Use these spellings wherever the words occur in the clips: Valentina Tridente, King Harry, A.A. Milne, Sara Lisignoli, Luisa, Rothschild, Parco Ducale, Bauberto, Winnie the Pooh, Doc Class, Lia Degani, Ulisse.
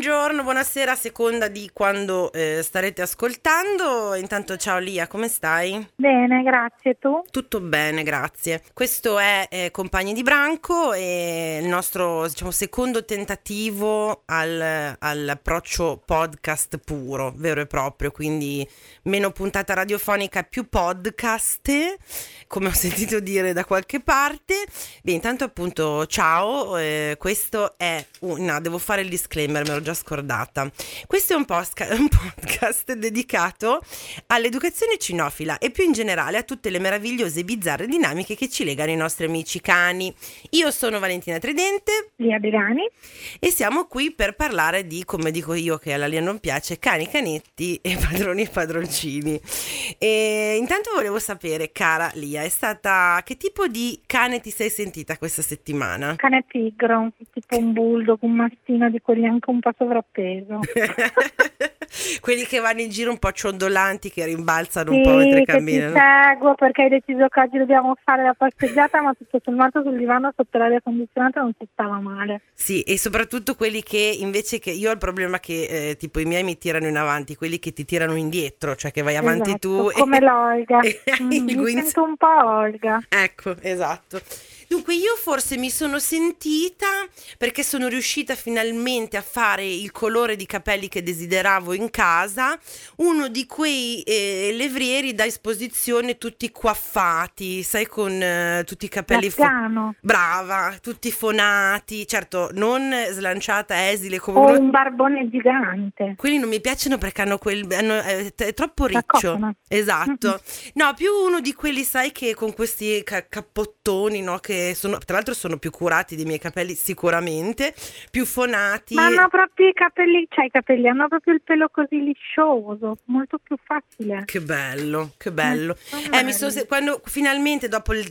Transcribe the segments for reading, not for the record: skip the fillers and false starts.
Buongiorno, buonasera, a seconda di quando starete ascoltando. Intanto ciao Lia, come stai? Bene, grazie, tu? Tutto bene, grazie. Questo è Compagni di Branco e il nostro, diciamo, secondo tentativo all'approccio podcast puro, vero e proprio, quindi meno puntata radiofonica, più podcast, come ho sentito dire da qualche parte. Beh, intanto appunto ciao, questo è no, devo fare il disclaimer, me l'ho già scordata. Questo è un podcast dedicato all'educazione cinofila e più in generale a tutte le meravigliose e bizzarre dinamiche che ci legano i nostri amici cani. Io sono Valentina Tridente, Lia Degani, e siamo qui per parlare di, come dico io che alla Lia non piace, cani, canetti e padroni e padroncini. E intanto volevo sapere, cara Lia, è stata, che tipo di cane ti sei sentita questa settimana? Cane pigro, tipo un bulldog, un mastino di quelli anche un po' sovrappeso. Quelli che vanno in giro un po' ciondolanti, che rimbalzano, sì, un po' mentre camminano. Sì, ti seguo perché hai deciso che oggi dobbiamo fare la passeggiata, ma tutto sommato sul divano sotto l'aria condizionata non si stava male. Sì, e soprattutto quelli che invece, che io ho il problema che tipo i miei mi tirano in avanti, quelli che ti tirano indietro, cioè che vai avanti, esatto, tu. Come l'Olga. Sento un po' Olga. Ecco, esatto. Dunque io forse mi sono sentita perché sono riuscita finalmente a fare il colore di capelli che desideravo in casa, uno di quei levrieri da esposizione tutti coiffati, sai, con tutti i capelli brava, tutti fonati, certo non slanciata, esile come un barbone gigante. Quelli non mi piacciono perché hanno è troppo riccio. Esatto. Mm-hmm. No, più uno di quelli, sai, che con questi cappottoni, no, che sono, tra l'altro sono più curati dei miei capelli sicuramente, più fonati. Ma hanno proprio i capelli, cioè i capelli, hanno proprio il pelo così liscioso, molto più facile. Che bello, che bello. Quando finalmente, dopo il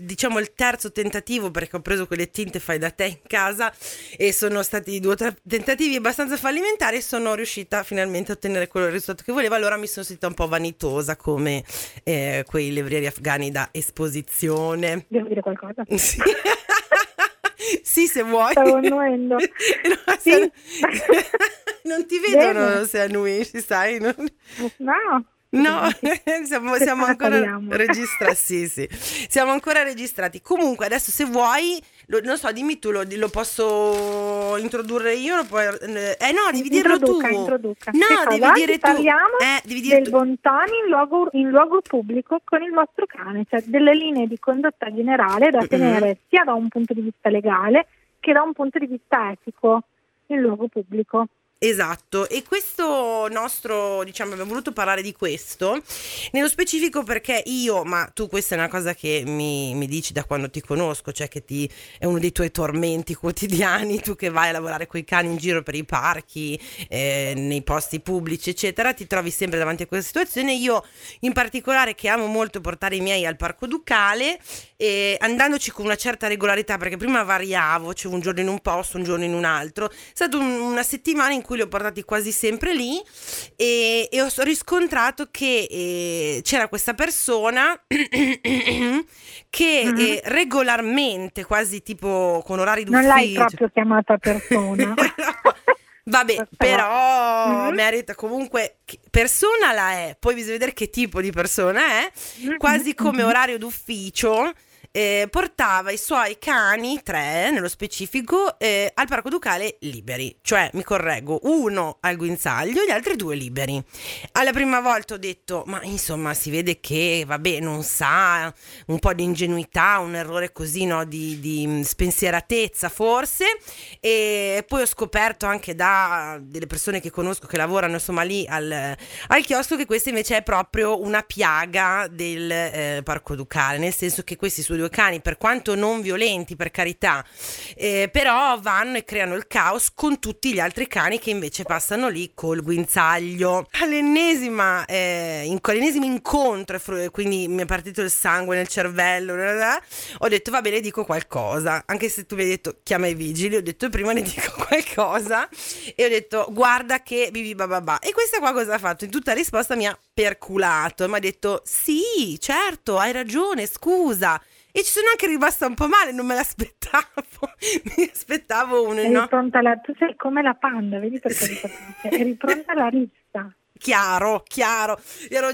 terzo tentativo, perché ho preso quelle tinte fai da te in casa e sono stati 2 o 3 tentativi abbastanza fallimentari, sono riuscita finalmente a ottenere quello risultato che volevo. Allora mi sono sentita un po' vanitosa come quei levrieri afghani da esposizione. Devo dire qualcosa? Sì. Sì, se vuoi. Stavo annuendo. No, sì. Non ti vedono. Bene. Se annuisci, sai? Non... No. No, siamo ancora registrati. Sì, siamo ancora registrati. Comunque adesso, se vuoi, non so, dimmi tu, lo posso introdurre io? No, devi dirlo tu. Introduca. No, devi dire tu. Parliamo del Bontoni in luogo pubblico con il vostro cane, cioè delle linee di condotta generale da tenere sia da un punto di vista legale che da un punto di vista etico in luogo pubblico. Esatto, e questo nostro, diciamo, abbiamo voluto parlare di questo nello specifico perché io, ma tu, questa è una cosa che mi dici da quando ti conosco, cioè che è uno dei tuoi tormenti quotidiani, tu che vai a lavorare coi cani in giro per i parchi, nei posti pubblici eccetera, ti trovi sempre davanti a questa situazione. Io in particolare, che amo molto portare i miei al Parco Ducale, andandoci con una certa regolarità, perché prima variavo, cioè un giorno in un posto, un giorno in un altro, è stata una settimana in cui li ho portati quasi sempre lì e ho riscontrato che c'era questa persona che regolarmente, quasi tipo con orari d'ufficio. Non l'hai proprio chiamata persona. Vabbè, però merita comunque, persona la è, poi bisogna vedere che tipo di persona è, quasi come orario d'ufficio. Portava i suoi cani, 3 nello specifico, al Parco Ducale liberi, cioè mi correggo, 1 al guinzaglio, gli altri 2 liberi. Alla prima volta ho detto, ma insomma si vede che, vabbè, non sa, un po' di ingenuità, un errore così, no, di spensieratezza forse, e poi ho scoperto anche da delle persone che conosco che lavorano insomma lì al chiosco che questa invece è proprio una piaga del Parco Ducale, nel senso che questi suoi 2 cani, per quanto non violenti, per carità, però vanno e creano il caos con tutti gli altri cani che invece passano lì col guinzaglio. All'ennesimo incontro, quindi mi è partito il sangue nel cervello, ho detto vabbè, le dico qualcosa, anche se tu mi hai detto chiama i vigili, ho detto prima ne dico qualcosa e ho detto guarda che bibibababà, e questa qua cosa ha fatto? In tutta risposta mi ha perculato e mi ha detto sì, certo, hai ragione, scusa. E ci sono anche rimasta un po' male, non me l'aspettavo. Mi aspettavo uno tu sei come la panda, vedi perché eri pronta alla rissa. Chiaro, ero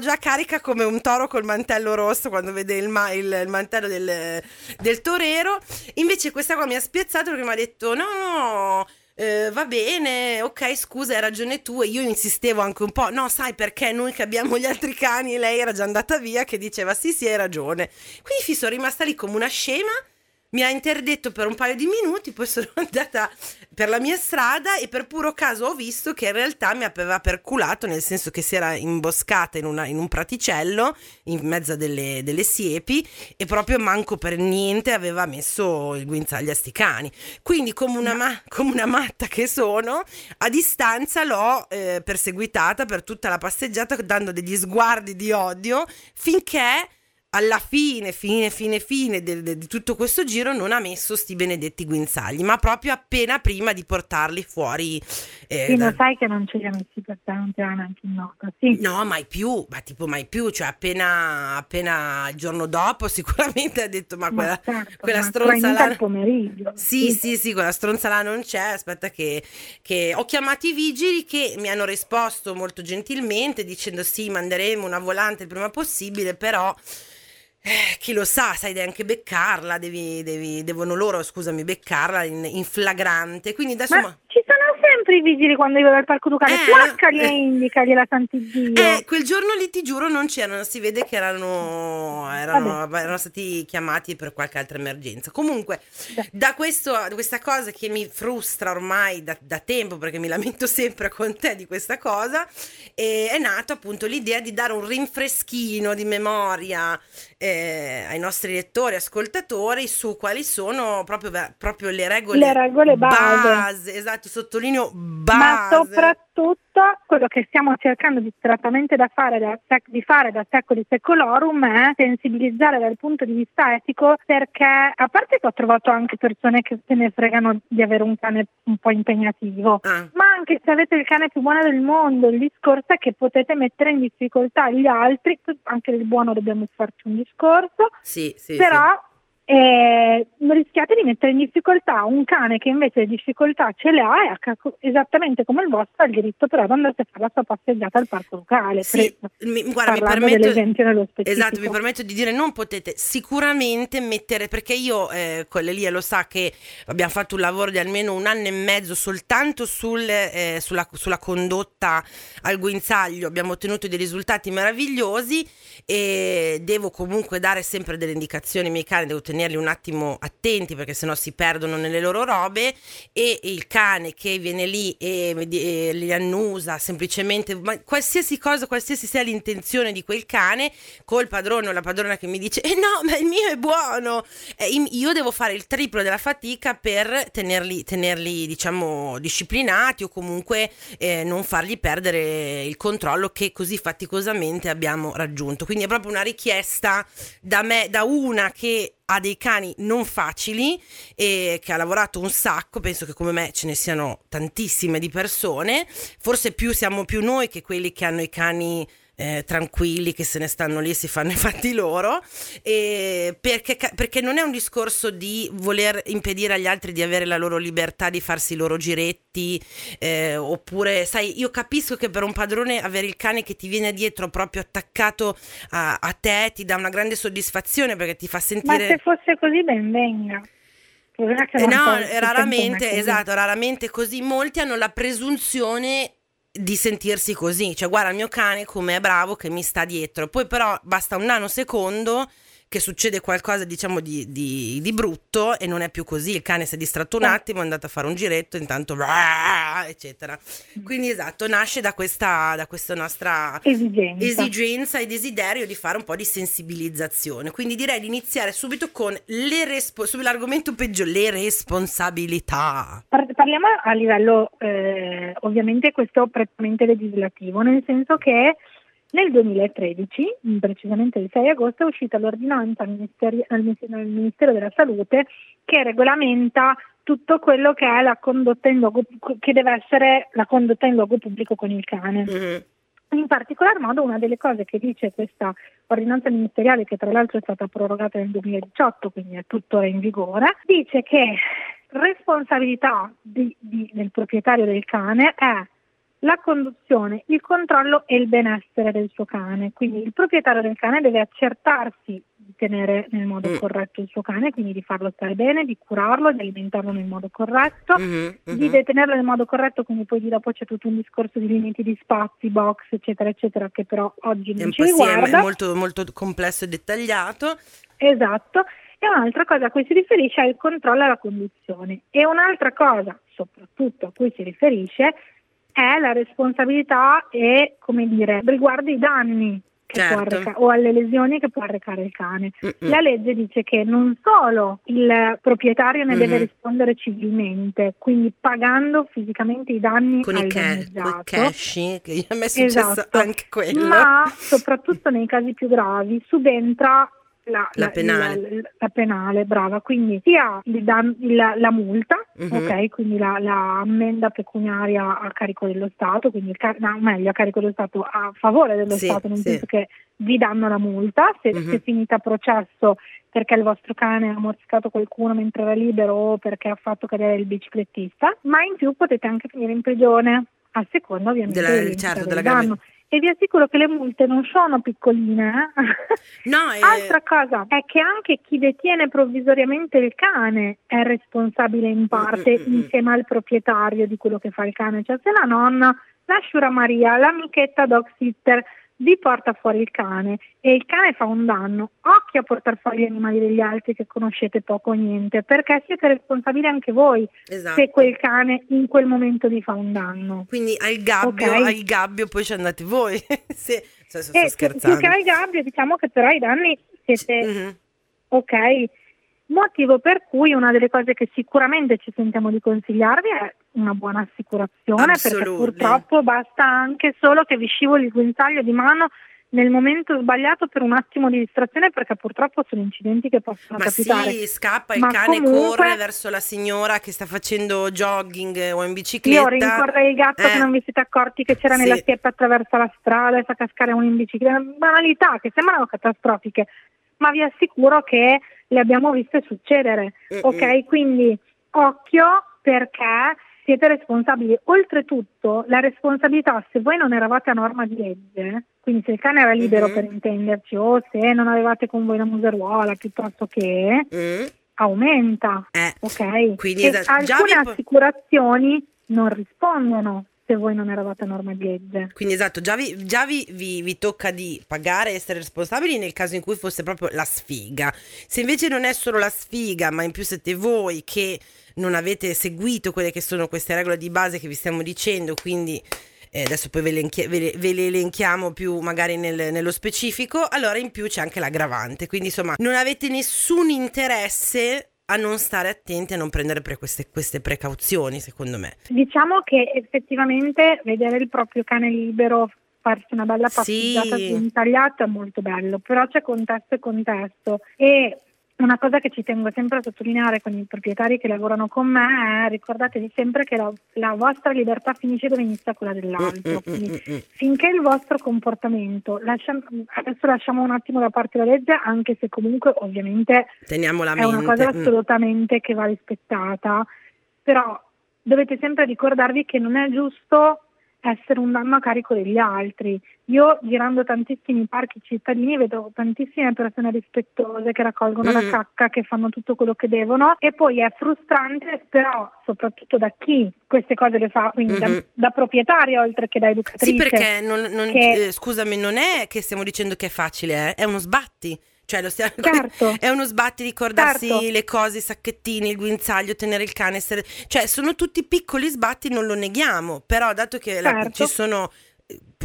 già carica come un toro col mantello rosso quando vede il mantello del torero. Invece questa qua mi ha spiazzato perché mi ha detto no, va bene, ok, scusa, hai ragione tu. E io insistevo anche un po', no, sai perché noi che abbiamo gli altri cani, e lei era già andata via che diceva sì, hai ragione. Quindi sono rimasta lì come una scema. Mi ha interdetto per un paio di minuti, poi sono andata per la mia strada e per puro caso ho visto che in realtà mi aveva perculato, nel senso che si era imboscata in un praticello in mezzo a delle siepi e proprio manco per niente aveva messo il guinzaglio a sti cani. Quindi come una matta che sono, a distanza l'ho perseguitata per tutta la passeggiata dando degli sguardi di odio finché... alla fine di tutto questo giro non ha messo sti benedetti guinzagli, ma proprio appena prima di portarli fuori. Sì, lo sai che non ce li ha messi per te, non te l'ha neanche in nota, sì. No, mai più, cioè appena il giorno dopo sicuramente ha detto quella stronza là. Al pomeriggio. Sì, quella stronza là non c'è, aspetta che ho chiamato i vigili che mi hanno risposto molto gentilmente dicendo sì, manderemo una volante il prima possibile, però... chi lo sa, sai, devi anche beccarla, devono loro, scusami, beccarla in flagrante, quindi da insomma... Ci sono sempre i vigili quando io vado al Parco Ducale, placcagliela e indicagliela, santi Dio. Quel giorno lì ti giuro non c'erano, si vede che erano stati chiamati per qualche altra emergenza. Comunque, da questa cosa che mi frustra ormai da tempo, perché mi lamento sempre con te di questa cosa, è nata appunto l'idea di dare un rinfreschino di memoria ai nostri lettori, ascoltatori, su quali sono proprio le regole base, esatto, sottolineo base. Ma soprattutto quello che stiamo cercando disperatamente di fare da secoli secolorum è sensibilizzare dal punto di vista etico, perché a parte che ho trovato anche persone che se ne fregano di avere un cane un po' impegnativo, ma anche se avete il cane più buono del mondo, il discorso è che potete mettere in difficoltà gli altri, anche il buono dobbiamo farci un discorso, sì, però sì. Rischiate di mettere in difficoltà un cane che invece le difficoltà ce le ha esattamente come il vostro, ha il diritto però ad andare a fare la sua passeggiata al Parco Ducale. Sì, guarda, mi permetto di dire non potete sicuramente mettere, perché io quella lì lo sa che abbiamo fatto un lavoro di almeno 1 anno e mezzo soltanto sulla condotta al guinzaglio, abbiamo ottenuto dei risultati meravigliosi e devo comunque dare sempre delle indicazioni ai miei cani, devo tenerli un attimo attenti perché sennò si perdono nelle loro robe, e il cane che viene lì e li annusa semplicemente, ma qualsiasi cosa, qualsiasi sia l'intenzione di quel cane, col padrone o la padrona che mi dice no, ma il mio è buono, io devo fare il triplo della fatica per tenerli diciamo disciplinati o comunque non fargli perdere il controllo che così faticosamente abbiamo raggiunto. Quindi è proprio una richiesta da me, da una che ha dei cani non facili e che ha lavorato un sacco, penso che come me ce ne siano tantissime di persone, forse siamo più noi che quelli che hanno i cani tranquilli che se ne stanno lì e si fanno i fatti loro, perché non è un discorso di voler impedire agli altri di avere la loro libertà di farsi i loro giretti, oppure sai, io capisco che per un padrone avere il cane che ti viene dietro proprio attaccato a te ti dà una grande soddisfazione perché ti fa sentire, ma se fosse così ben venga. Raramente così, molti hanno la presunzione di sentirsi così, cioè guarda il mio cane com'è bravo che mi sta dietro, poi però basta un nanosecondo che succede qualcosa diciamo di brutto e non è più così, il cane si è distratto un attimo, è andato a fare un giretto, intanto eccetera. Quindi esatto, nasce da questa nostra esigenza e desiderio di fare un po' di sensibilizzazione, quindi direi di iniziare subito con sull'argomento peggio, le responsabilità. Parliamo a livello ovviamente questo prettamente legislativo, nel senso che nel 2013, precisamente il 6 agosto, è uscita l'ordinanza al Ministero della Salute che regolamenta tutto quello che è la condotta in luogo che deve essere la condotta in luogo pubblico con il cane. In particolar modo, una delle cose che dice questa ordinanza ministeriale, che tra l'altro è stata prorogata nel 2018, quindi è tuttora in vigore, dice che responsabilità del proprietario del cane è la conduzione, il controllo e il benessere del suo cane. Quindi il proprietario del cane deve accertarsi di tenere nel modo corretto il suo cane, quindi di farlo stare bene, di curarlo, di alimentarlo nel modo corretto, di detenerlo nel modo corretto, quindi poi di dopo c'è tutto un discorso di limiti di spazi, box, eccetera, eccetera, che però oggi non ci riguarda. Sì, è molto, molto complesso e dettagliato. Esatto. E un'altra cosa a cui si riferisce è il controllo e la conduzione. E un'altra cosa, soprattutto, a cui si riferisce è la responsabilità e, come dire, riguardo i danni che può arrecare, o alle lesioni che può arrecare il cane. La legge dice che non solo il proprietario ne deve rispondere civilmente, quindi pagando fisicamente i danni con al daneggiato, cash, che a me è successo anche quello, ma soprattutto nei casi più gravi subentra la penale. La penale, brava, quindi sia la multa, ok, quindi la ammenda pecuniaria a carico dello Stato, quindi a carico dello Stato, a favore dello Stato, nel senso che vi danno la multa se è finita processo perché il vostro cane ha morsicato qualcuno mentre era libero o perché ha fatto cadere il biciclettista, ma in più potete anche finire in prigione a seconda ovviamente del danno. E vi assicuro che le multe non sono piccoline. No, Altra cosa è che anche chi detiene provvisoriamente il cane è responsabile in parte insieme al proprietario di quello che fa il cane. Cioè, se la nonna, la sciuramaria, l'amichetta dog sitter vi porta fuori il cane e il cane fa un danno, occhio a portare fuori gli animali degli altri che conoscete poco o niente, perché siete responsabili anche voi se quel cane in quel momento vi fa un danno. Quindi al gabbio poi ci andate voi. Sto scherzando. Più che al gabbio, diciamo che però i danni siete motivo per cui una delle cose che sicuramente ci sentiamo di consigliarvi è una buona assicurazione, perché purtroppo basta anche solo che vi scivoli il guinzaglio di mano nel momento sbagliato per un attimo di distrazione, perché purtroppo sono incidenti che possono capitare. Sì, scappa il cane, corre verso la signora che sta facendo jogging o in bicicletta. Io rincorrerei il gatto che non vi siete accorti che c'era nella siepe attraverso la strada e fa cascare uno in bicicletta. Banalità che sembrano catastrofiche, ma vi assicuro che le abbiamo viste succedere, ok? Quindi occhio, perché siete responsabili. Oltretutto la responsabilità, se voi non eravate a norma di legge, quindi se il cane era libero per intenderci, o se non avevate con voi la museruola piuttosto che, aumenta, ok? Quindi alcune assicurazioni non rispondono se voi non eravate a norma di legge. Quindi vi tocca di pagare e essere responsabili nel caso in cui fosse proprio la sfiga. Se invece non è solo la sfiga, ma in più siete voi che non avete seguito quelle che sono queste regole di base che vi stiamo dicendo, quindi adesso poi ve le elenchiamo più magari nello specifico, allora in più c'è anche l'aggravante. Quindi insomma non avete nessun interesse a non stare attenti, a non prendere queste precauzioni, secondo me. Diciamo che effettivamente vedere il proprio cane libero farsi una bella passeggiata su un tagliato è molto bello, però c'è contesto e contesto. E una cosa che ci tengo sempre a sottolineare con i proprietari che lavorano con me è: ricordatevi sempre che la vostra libertà finisce dove inizia quella dell'altro. Quindi finché il vostro comportamento, adesso lasciamo un attimo da parte la legge, anche se comunque ovviamente teniamola a mente. È una cosa assolutamente che va rispettata, però dovete sempre ricordarvi che non è giusto essere un danno a carico degli altri. Io, girando tantissimi parchi cittadini, vedo tantissime persone rispettose che raccolgono la cacca, che fanno tutto quello che devono, e poi è frustrante, però soprattutto da chi queste cose le fa, quindi da proprietaria oltre che da educatrice. Sì, perché scusami, non è che stiamo dicendo che è facile, è uno sbatti. Cioè è uno sbatti ricordarsi le cose, i sacchettini, il guinzaglio, tenere il cane, cioè sono tutti piccoli sbatti, non lo neghiamo, però dato che ci sono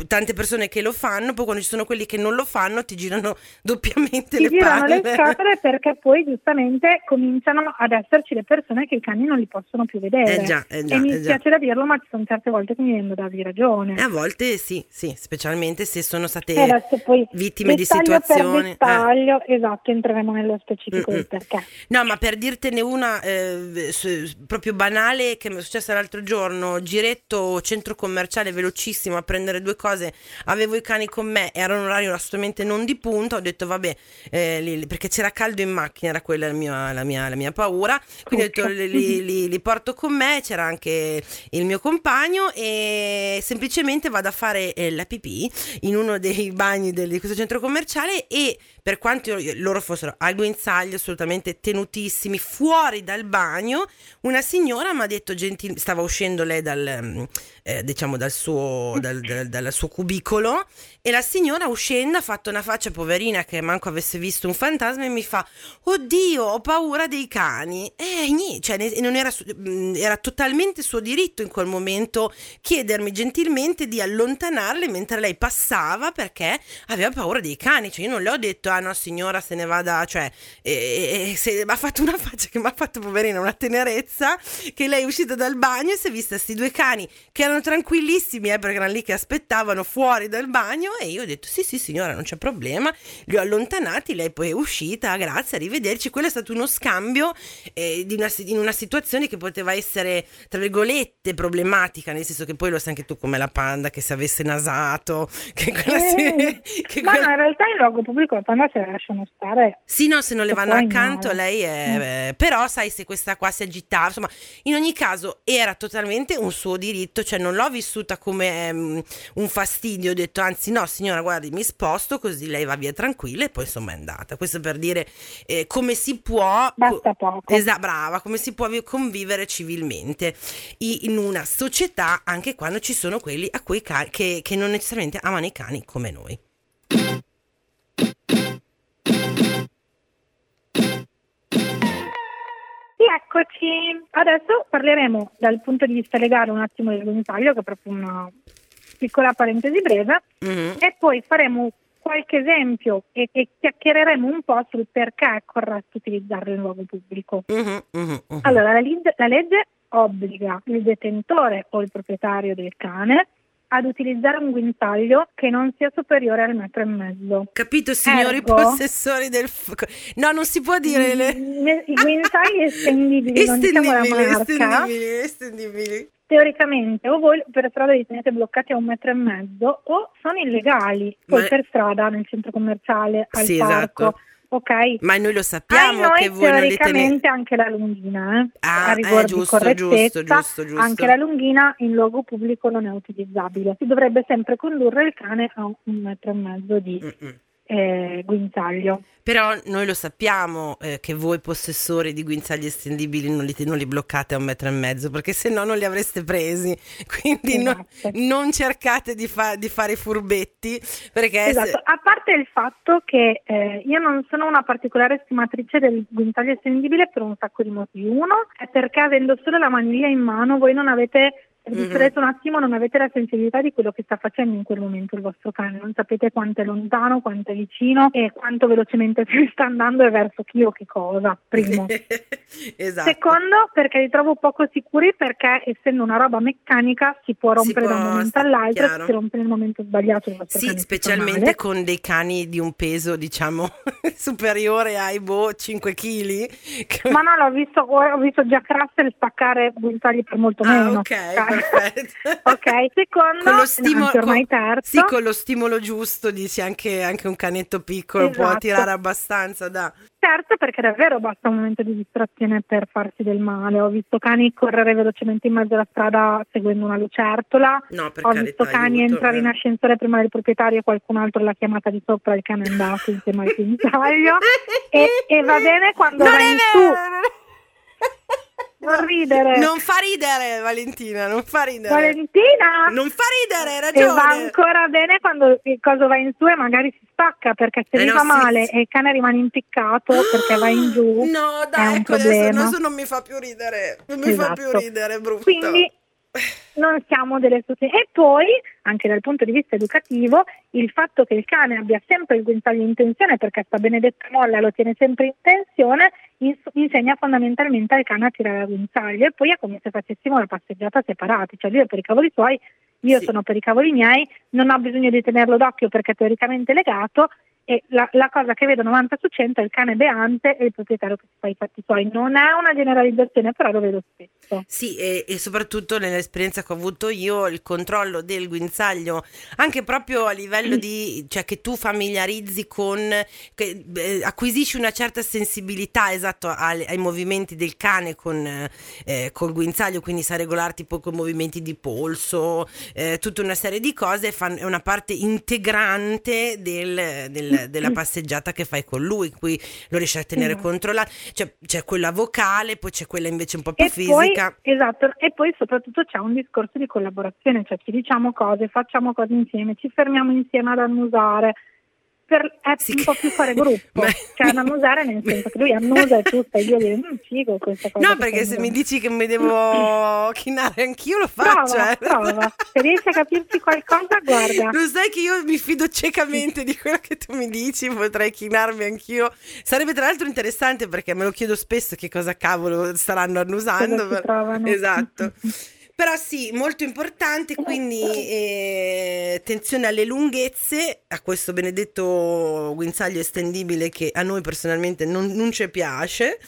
tante persone che lo fanno, poi quando ci sono quelli che non lo fanno ti girano doppiamente le palle. Ti girano le scatole, perché poi giustamente cominciano ad esserci le persone che i cani non li possono più vedere. E mi piace da dirlo, ma ci sono certe volte che mi viene da darvi ragione. A volte sì, specialmente se sono state vittime di situazioni. Esatto, entreremo nello specifico del perché. No, ma per dirtene una proprio banale che mi è successa l'altro giorno, giretto centro commerciale velocissimo a prendere due cose cose, avevo i cani con me, era un orario assolutamente non di punta, ho detto vabbè, perché c'era caldo in macchina, era quella la mia paura, quindi ho detto li porto con me, c'era anche il mio compagno, e semplicemente vado a fare la pipì in uno dei bagni di questo centro commerciale, e per quanto loro fossero al guinzaglio, assolutamente tenutissimi, fuori dal bagno una signora mi ha detto gentilmente, stava uscendo lei dal suo cubicolo, e la signora uscendo ha fatto una faccia, poverina, che manco avesse visto un fantasma, e mi fa: oddio, ho paura dei cani. Era totalmente suo diritto in quel momento chiedermi gentilmente di allontanarle mentre lei passava, perché aveva paura dei cani. Cioè, io non le ho detto: ah no signora, se ne vada, cioè ha fatto una faccia che mi ha fatto, poverina, una tenerezza, che lei è uscita dal bagno e si è vista sti due cani che erano tranquillissimi, perché erano lì che aspettavano fuori dal bagno, e io ho detto sì signora, non c'è problema, li ho allontanati, lei poi è uscita, grazie, arrivederci. Quello è stato uno scambio in una situazione che poteva essere tra virgolette problematica, nel senso che poi lo sai anche tu come la panda, che se avesse nasato in realtà il luogo pubblico la panda se la lasciano stare, sì, no, se non le vanno accanto no. Lei è però sai, se questa qua si agitava, insomma, in ogni caso era totalmente un suo diritto, cioè non l'ho vissuta come un fastidio, ho detto anzi no signora guardi, mi sposto, così lei va via tranquilla, e poi insomma è andata. Questo per dire come si può, basta poco, brava, come si può convivere civilmente in una società, anche quando ci sono quelli a cui che non necessariamente amano i cani come noi. Eccoci, adesso parleremo dal punto di vista legale un attimo del guinzaglio, che è proprio una piccola parentesi breve, e poi faremo qualche esempio e chiacchiereremo un po' sul perché è corretto utilizzarlo in luogo pubblico. Allora, la legge obbliga il detentore o il proprietario del cane ad utilizzare un guinzaglio che non sia superiore al 1,5 metri. Capito, signori possessori del... No, non si può dire... I guinzagli estendibili, non diciamo la marca. Estendibili. Teoricamente, o voi per strada li tenete bloccati a 1,5 metri, o sono illegali, poi per strada, nel centro commerciale, al parco... Esatto. Okay. Ma noi lo sappiamo che voi non li tenete, anche la lunghina a rigor di correttezza, giusto. Anche la lunghina in luogo pubblico non è utilizzabile, si dovrebbe sempre condurre il cane a 1,5 metri di guinzaglio. Però noi lo sappiamo che voi possessori di guinzagli estendibili non li bloccate a 1,5 metri, perché se no non li avreste presi, quindi esatto. non cercate di fare furbetti, perché esatto. A parte il fatto che io non sono una particolare stimatrice del guinzaglio estendibile per un sacco di motivi. Uno è perché, avendo solo la maniglia in mano, voi non avete... un attimo, non avete la sensibilità di quello che sta facendo in quel momento il vostro cane, non sapete quanto è lontano, quanto è vicino e quanto velocemente si sta andando e verso chi o che cosa, primo. Esatto. Secondo, perché li trovo poco sicuri, perché essendo una roba meccanica si può rompere da un momento all'altro, chiaro. Si rompe nel momento sbagliato il vostro cane, specialmente con dei cani di un peso diciamo superiore ai 5 kg. Ma no, ho visto Jack Russell spaccare guinzagli per molto meno. Ok. Ok, secondo, con lo stimolo, ormai terzo. Sì, con lo stimolo giusto, dici, anche un canetto piccolo esatto. può attirare abbastanza da... Terzo, perché davvero basta un momento di distrazione per farsi del male. Ho visto cani correre velocemente in mezzo alla strada seguendo una lucertola, visto cani entrare in ascensore prima del proprietario e qualcun altro l'ha chiamata di sopra, il cane è andato insieme al guinzaglio. e va bene quando vai su. Non ridere. Non fa ridere, Valentina, non fa ridere. Valentina! Non fa ridere, hai ragione. E va ancora bene quando il coso va in su e magari si spacca, perché se gli fa male e il cane rimane impiccato perché va in giù. No, dai, ecco, adesso non mi fa più ridere. Non mi fa più ridere, è brutto. Quindi non siamo delle società. E poi, anche dal punto di vista educativo, il fatto che il cane abbia sempre il guinzaglio in tensione, perché sta benedetta molla lo tiene sempre in tensione, insegna fondamentalmente al cane a tirare la guinzaglio, e poi è come se facessimo una passeggiata separati, cioè lui è per i cavoli suoi, io sono per i cavoli miei, non ho bisogno di tenerlo d'occhio perché è teoricamente legato, E la cosa che vedo 90 su 100 è il cane beante e il proprietario che si fa i fatti suoi. Non è una generalizzazione, però lo vedo spesso. Sì, e soprattutto nell'esperienza che ho avuto io, il controllo del guinzaglio, anche proprio a livello di, cioè, che tu familiarizzi con, che acquisisci una certa sensibilità, esatto, ai movimenti del cane col guinzaglio, quindi sa regolarti poi con movimenti di polso, tutta una serie di cose, è una parte integrante della passeggiata che fai con lui, qui lo riesci a tenere controllato, cioè, c'è quella vocale, poi c'è quella invece un po' più fisica. Poi, esatto, e poi soprattutto c'è un discorso di collaborazione, cioè ci diciamo cose, facciamo cose insieme, ci fermiamo insieme ad annusare, è sì, un po' più fare gruppo, cioè annusare nel senso che lui annusa e tu stai lì a dire non figo questa cosa. No, perché se mi dici che mi devo chinare anch'io lo faccio. Prova, se riesci a capirci qualcosa, guarda. Lo sai che io mi fido ciecamente di quello che tu mi dici, potrei chinarmi anch'io. Sarebbe tra l'altro interessante perché me lo chiedo spesso che cosa cavolo staranno annusando. Esatto. Però sì, molto importante, quindi attenzione alle lunghezze, a questo benedetto guinzaglio estendibile che a noi personalmente non ci piace,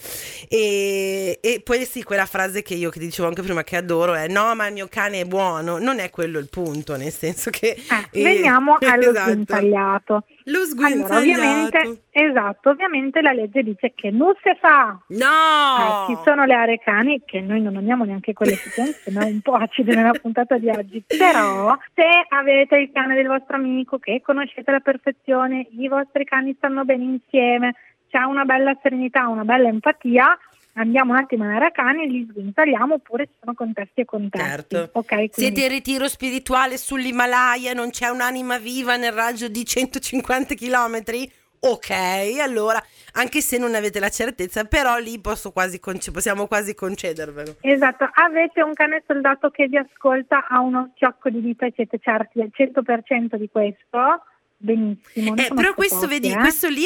e poi sì, quella frase che io che dicevo anche prima che adoro è no ma il mio cane è buono, non è quello il punto, nel senso che… veniamo allo sguinzagliato. Lo sguinzagliato. Allora, ovviamente la legge dice che non si fa. No! Ci sono le aree cani, che noi non amiamo neanche quelle che sono un po' acide nella puntata di oggi, però se avete il cane del vostro amico che conoscete alla perfezione, i vostri cani stanno bene insieme, c'è una bella serenità, una bella empatia… Andiamo un attimo in area cani e li sguinzagliamo, oppure ci sono contesti e contesti. Certo. Okay, quindi... Siete in ritiro spirituale sull'Himalaya, non c'è un'anima viva nel raggio di 150 chilometri? Ok, allora, anche se non avete la certezza, però lì possiamo quasi concedervelo. Esatto, avete un cane soldato che vi ascolta, ha uno schiocco di dita e siete certi del 100% di questo? Benissimo, però questo vedi, questo lì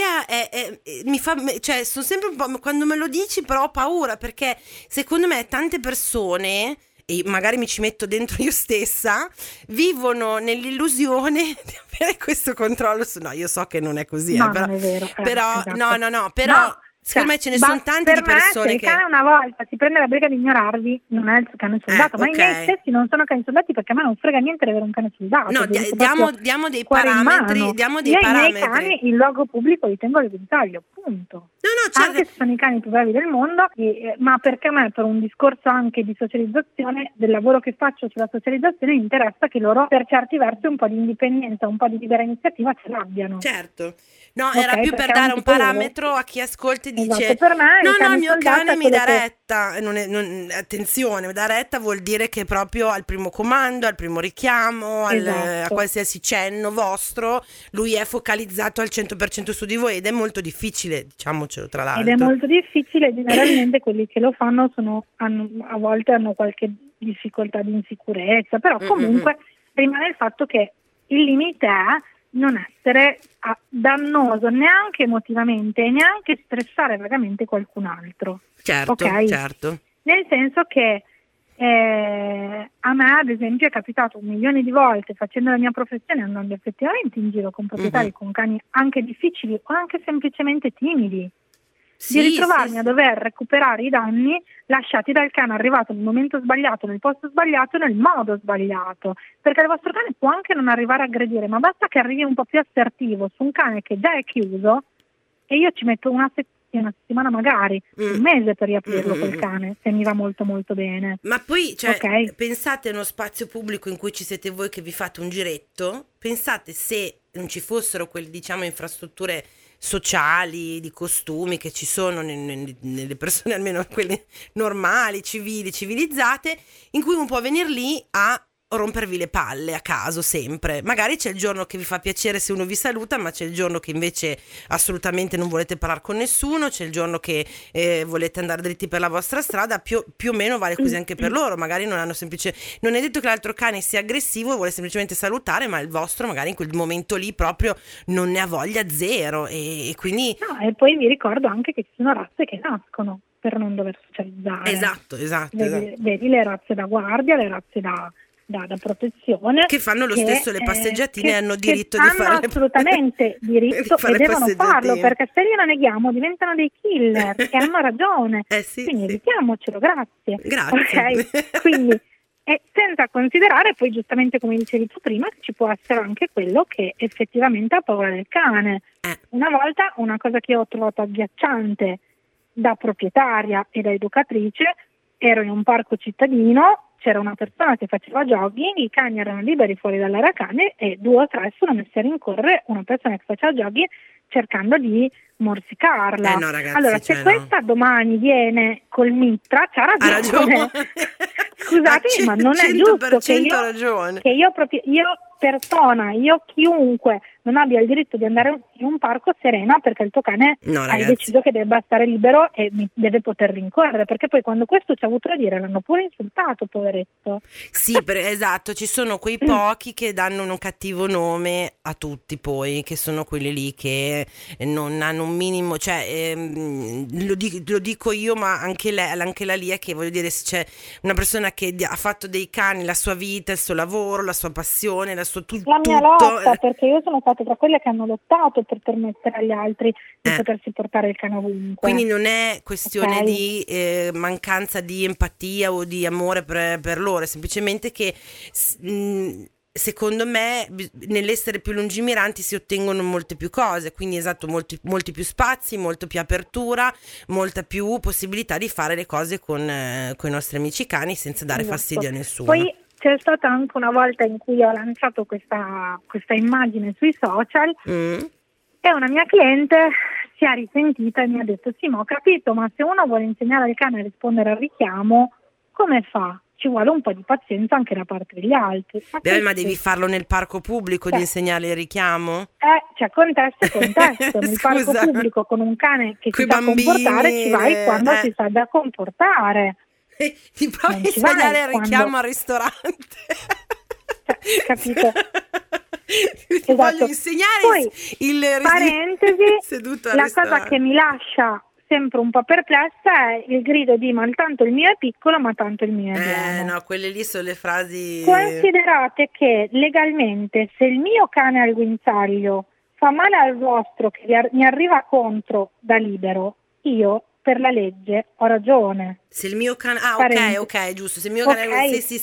mi fa, cioè sono sempre un po', quando me lo dici però ho paura, perché secondo me tante persone, e magari mi ci metto dentro io stessa, vivono nell'illusione di avere questo controllo su, no, io so che non è così, no, però, non è vero, però esatto. no però no. Secondo me ce ne sono tante di persone che... Per me, se il cane una volta si prende la briga di ignorarvi, non è il cane soldato, ma i miei stessi non sono cani soldati, perché a me non frega niente di avere un cane soldato. No, diamo dei parametri, I miei cani, il luogo pubblico, li tengo al guinzaglio, punto. No, certo. Anche se sono i cani più bravi del mondo, ma perché a me, per un discorso anche di socializzazione, del lavoro che faccio sulla socializzazione, mi interessa che loro, per certi versi, un po' di indipendenza, un po' di libera iniziativa ce l'abbiano. Certo. No, okay, era più per dare un parametro a chi ascolta e dice esatto, per me, no, il mio cane mi dà retta, attenzione, mi dà retta vuol dire che proprio al primo comando, al primo richiamo, a qualsiasi cenno vostro, lui è focalizzato al 100% su di voi, ed è molto difficile, diciamocelo tra l'altro. Ed è molto difficile, generalmente quelli che lo fanno a volte hanno qualche difficoltà di insicurezza, però comunque rimane il fatto che il limite è non essere dannoso neanche emotivamente e neanche stressare vagamente qualcun altro. Certo, okay? Certo. Nel senso che a me ad esempio è capitato un milione di volte, facendo la mia professione, andando effettivamente in giro con proprietari con cani anche difficili o anche semplicemente timidi, di ritrovarmi a dover recuperare i danni lasciati dal cane arrivato nel momento sbagliato, nel posto sbagliato, nel modo sbagliato, perché il vostro cane può anche non arrivare a aggredire, ma basta che arrivi un po' più assertivo su un cane che già è chiuso, e io ci metto una settimana, magari un mese per riaprirlo col cane, se mi va molto molto bene. Ma poi, cioè, pensate a uno spazio pubblico in cui ci siete voi che vi fate un giretto, pensate se non ci fossero quelle, diciamo, infrastrutture sociali, di costumi che ci sono nelle persone, almeno quelle normali, civili, civilizzate, in cui uno può venire lì a rompervi le palle a caso sempre. Magari c'è il giorno che vi fa piacere se uno vi saluta, ma c'è il giorno che invece assolutamente non volete parlare con nessuno, c'è il giorno che volete andare dritti per la vostra strada, più o meno vale così anche per loro. Magari non è detto che l'altro cane sia aggressivo e vuole semplicemente salutare, ma il vostro magari in quel momento lì proprio non ne ha voglia zero, e quindi no. E poi vi ricordo anche che ci sono razze che nascono per non dover socializzare. Esatto. Vedi le razze da guardia, le razze da da protezione. Che fanno lo stesso le passeggiatine, hanno diritto di fare. Hanno assolutamente diritto di e devono farlo, perché se gliela neghiamo diventano dei killer e hanno ragione. Quindi evitiamocelo, grazie. Okay? Quindi, e senza considerare poi, giustamente come dicevi tu prima, che ci può essere anche quello che effettivamente ha paura del cane. Una volta, una cosa che io ho trovato agghiacciante da proprietaria e da educatrice, ero in un parco cittadino, c'era una persona che faceva jogging, i cani erano liberi fuori dall'area cane e 2 o 3 sono messi a rincorrere una persona che faceva jogging cercando di morsicarla. No, ragazzi, allora, se questa domani viene col mitra, c'ha ragione. Scusate, ma non è giusto che io, chiunque, non abbia il diritto di andare in un parco serena perché il tuo cane hai deciso che debba stare libero e deve poter rincorrere, perché poi quando questo ci ha avuto da dire l'hanno pure insultato, poveretto. Sì, esatto, ci sono quei pochi che danno un cattivo nome a tutti, poi, che sono quelli lì che non hanno un minimo, cioè lo dico io, ma anche la Lia, che voglio dire, se c'è una persona che ha fatto dei cani la sua vita, il suo lavoro, la sua passione, la mia lotta, perché io sono stata tra quelle che hanno lottato per permettere agli altri di potersi portare il cane ovunque. Quindi non è questione di mancanza di empatia o di amore per loro, è semplicemente che secondo me nell'essere più lungimiranti si ottengono molte più cose, quindi molti più spazi, molto più apertura, molta più possibilità di fare le cose con i nostri amici cani senza dare fastidio a nessuno. Poi, c'è stata anche una volta in cui ho lanciato questa immagine sui social e una mia cliente si è risentita e mi ha detto: sì, ma ho capito, ma se uno vuole insegnare al cane a rispondere al richiamo, come fa? Ci vuole un po' di pazienza anche da parte degli altri. Ma devi farlo nel parco pubblico, di insegnare il richiamo? Contesto, nel parco pubblico con un cane che si sa comportare ci vai quando si sa da comportare. Ti provi a insegnare il richiamo al ristorante, capito? Ti voglio insegnare. Poi, la cosa che mi lascia sempre un po' perplessa è il grido di: ma tanto il mio è piccolo, ma tanto il mio è grande. No, quelle lì sono le frasi. Considerate che legalmente, se il mio cane al guinzaglio fa male al vostro che mi arriva contro da libero, io per la legge ho ragione. Se il mio cane ok, giusto, se il mio cane sì.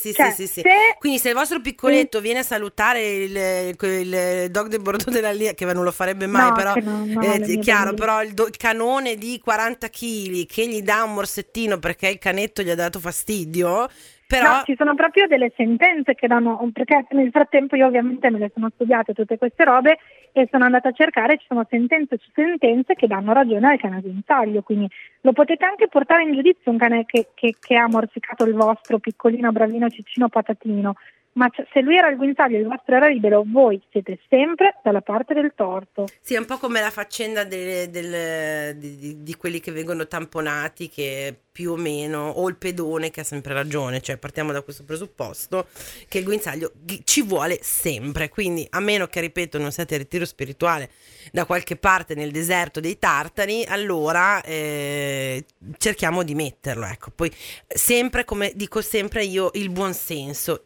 Quindi se il vostro piccoletto viene a salutare il dog del Bordeaux della Lia, che non lo farebbe mai, però il canone di 40 kg che gli dà un morsettino perché il canetto gli ha dato fastidio. Però no, ci sono proprio delle sentenze che danno, perché nel frattempo io ovviamente me le sono studiate tutte queste robe e sono andata a cercare, ci sono sentenze su sentenze che danno ragione al cane guinzaglio, quindi lo potete anche portare in giudizio un cane che ha morsicato il vostro piccolino, bravino, ciccino, patatino, ma se lui era il guinzaglio e il vostro era libero, voi siete sempre dalla parte del torto. Sì, è un po' come la faccenda di quelli che vengono tamponati, che più o meno, o il pedone che ha sempre ragione, cioè partiamo da questo presupposto che il guinzaglio ci vuole sempre, quindi a meno che, ripeto, non siate a ritiro spirituale da qualche parte nel deserto dei tartari, allora cerchiamo di metterlo, ecco. Poi sempre, come dico sempre io, il buon senso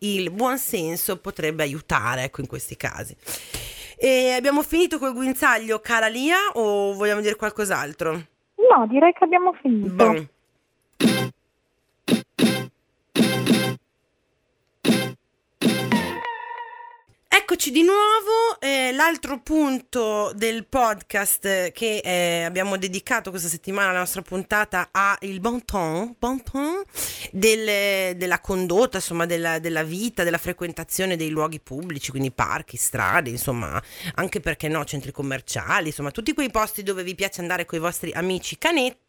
potrebbe aiutare, ecco, in questi casi. E abbiamo finito col guinzaglio, cara Lia, o vogliamo dire qualcos'altro? No, direi che abbiamo finito. Bon. Eccoci di nuovo, l'altro punto del podcast che abbiamo dedicato questa settimana, la nostra puntata, a il bon ton della condotta, insomma della vita, della frequentazione dei luoghi pubblici, quindi parchi, strade, insomma anche, perché no, centri commerciali, insomma tutti quei posti dove vi piace andare con i vostri amici canetti.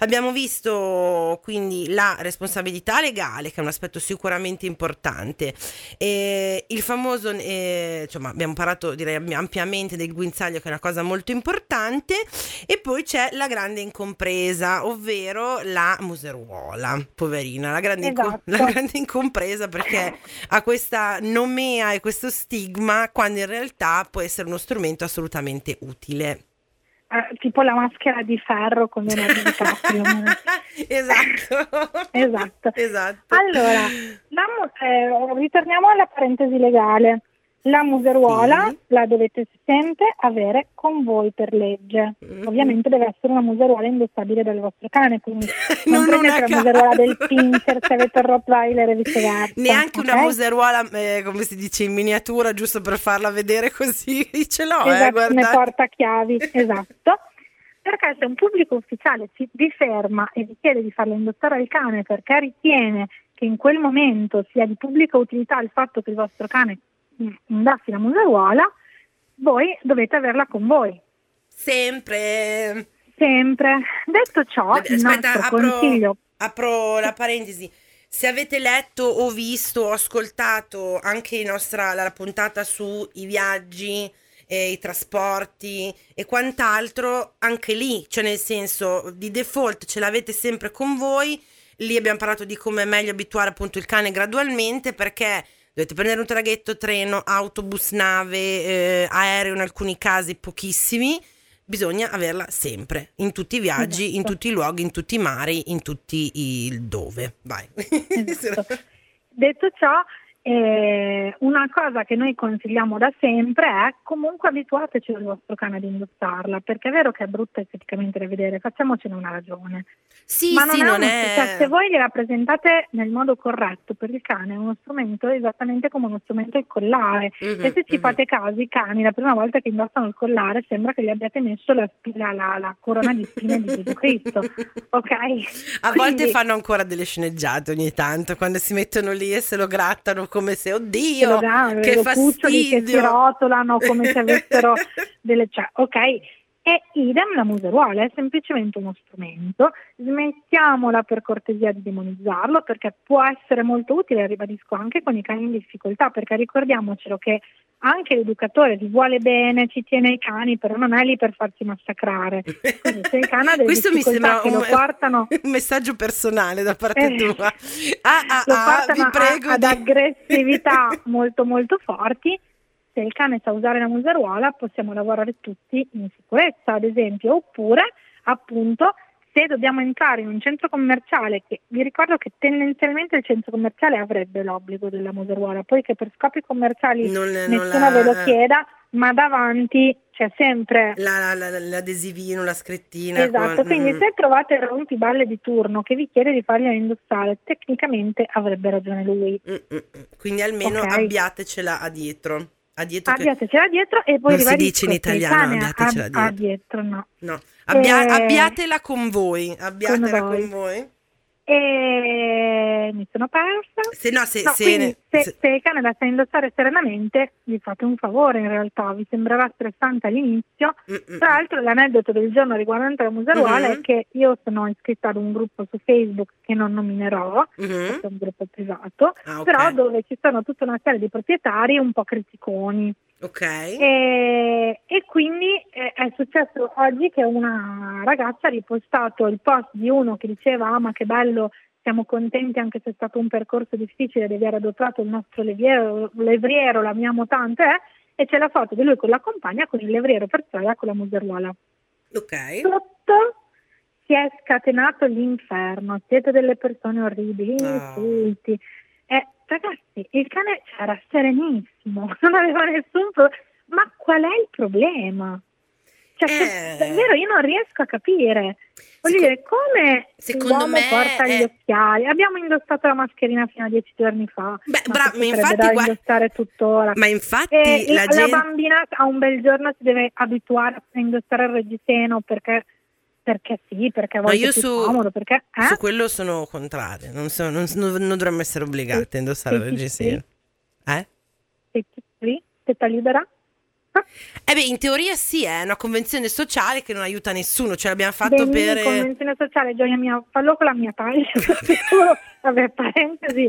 Abbiamo visto quindi la responsabilità legale, che è un aspetto sicuramente importante, il famoso, insomma abbiamo parlato direi ampiamente del guinzaglio, che è una cosa molto importante, e poi c'è la grande incompresa, ovvero la museruola, poverina, la grande incompresa, perché ha questa nomea e questo stigma, quando in realtà può essere uno strumento assolutamente utile. Tipo la maschera di ferro con una vita Esatto. Allora, ritorniamo alla parentesi legale. La museruola la dovete sempre avere con voi per legge. Ovviamente deve essere una museruola indossabile dal vostro cane, quindi non prendete la museruola del pincher se avete il Rottweiler e viceversa. Neanche una museruola, come si dice, in miniatura, giusto per farla vedere così ce l'ho. Esatto, come portachiavi, esatto. Perché se un pubblico ufficiale vi ferma e vi chiede di farlo indossare al cane perché ritiene che in quel momento sia di pubblica utilità il fatto che il vostro cane indossi la museruola, voi dovete averla con voi. Sempre. Detto ciò, apro la parentesi. Se avete letto o visto o ascoltato anche la puntata sui viaggi, e i trasporti e quant'altro, anche lì, cioè nel senso, di default ce l'avete sempre con voi. Lì abbiamo parlato di come è meglio abituare appunto il cane gradualmente, perché dovete prendere un traghetto, treno, autobus, nave, aereo in alcuni casi, pochissimi. Bisogna averla sempre, in tutti i viaggi, esatto, in tutti i luoghi, in tutti i mari, in tutti i dove. Vai. Esatto. Detto ciò, una cosa che noi consigliamo da sempre è comunque abituateci al vostro cane ad indossarla, perché è vero che è brutta esteticamente da vedere, facciamocene una ragione. Cioè, se voi gliela presentate nel modo corretto, per il cane è uno strumento esattamente come uno strumento il collare, e se ci fate caso, i cani la prima volta che indossano il collare sembra che gli abbiate messo la corona di spine di Gesù Cristo, ok? A volte fanno ancora delle sceneggiate ogni tanto, quando si mettono lì e se lo grattano come se, oddio, che fastidio, che si rotolano come se avessero delle, cioè, ok. E idem la museruola, è semplicemente uno strumento, smettiamola per cortesia di demonizzarlo, perché può essere molto utile, ribadisco, anche con i cani in difficoltà, perché ricordiamocelo che anche l'educatore vi vuole bene, ci tiene i cani, però non è lì per farsi massacrare. Quindi, se il cane ha delle questo mi sembra che lo portano, un messaggio personale da parte tua, vi prego, ad aggressività molto molto forti. Se il cane sa usare la museruola possiamo lavorare tutti in sicurezza, ad esempio, oppure appunto se dobbiamo entrare in un centro commerciale, che vi ricordo che tendenzialmente il centro commerciale avrebbe l'obbligo della museruola, poi che per scopi commerciali nessuno ve lo chieda, ma davanti c'è sempre l'adesivino, la scrittina. Esatto, quindi se trovate il rompiballe di turno che vi chiede di fargliela indossare, tecnicamente avrebbe ragione lui. Quindi almeno abbiatecela dietro. Abbiatecela dietro, e poi non si dice in italiano abbiatecela dietro. Abbiatela con voi, abbiatela con voi. E mi sono persa. Se il cane la sa indossare serenamente, gli fate un favore, in realtà vi sembrerà stressante all'inizio. Tra l'altro l'aneddoto del giorno riguardante la museruola è che io sono iscritta ad un gruppo su Facebook che non nominerò, è un gruppo privato, però dove ci sono tutta una serie di proprietari un po' criticoni. E quindi è successo oggi che una ragazza ha ripostato il post di uno che diceva: ah, ma che bello, siamo contenti anche se è stato un percorso difficile di aver adottato il nostro levriero, l'amiamo tanto, e c'è la foto di lui con la compagna con il levriero per strada con la museruola. Sotto si è scatenato l'inferno, siete delle persone orribili, insulti. Ragazzi, il cane era serenissimo, non aveva nessun problema. Ma qual è il problema? Cioè, davvero io non riesco a capire. Voglio dire, come l'uomo porta gli occhiali? Abbiamo indossato la mascherina fino a 10 giorni fa. Indossare tuttora. Ma infatti la bambina a un bel giorno si deve abituare a indossare il reggiseno perché a volte è più comodo, perché su quello sono contraria, non dovremmo essere obbligate a indossare il reggiseno. Testa libera? In teoria sì, è una convenzione sociale che non aiuta nessuno, cioè l'abbiamo fatto per convenzione sociale, gioia mia, fallo con la mia taglia. Vabbè, parentesi.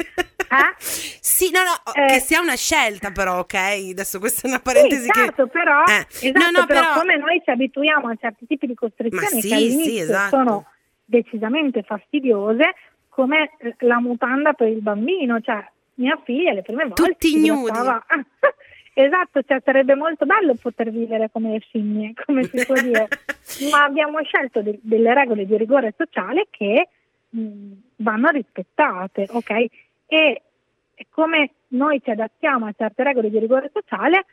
Sì, no, che sia una scelta però, ok? Adesso questa è una parentesi, sì, certo, che però, però come noi ci abituiamo a certi tipi di costrizioni che all'inizio sono decisamente fastidiose, come la mutanda per il bambino, cioè mia figlia le prime volte tutti nudi. Esatto, cioè sarebbe molto bello poter vivere come le scimmie, come si può dire, ma abbiamo scelto delle regole di rigore sociale che vanno rispettate, ok? E come noi ci adattiamo a certe regole di rigore sociale,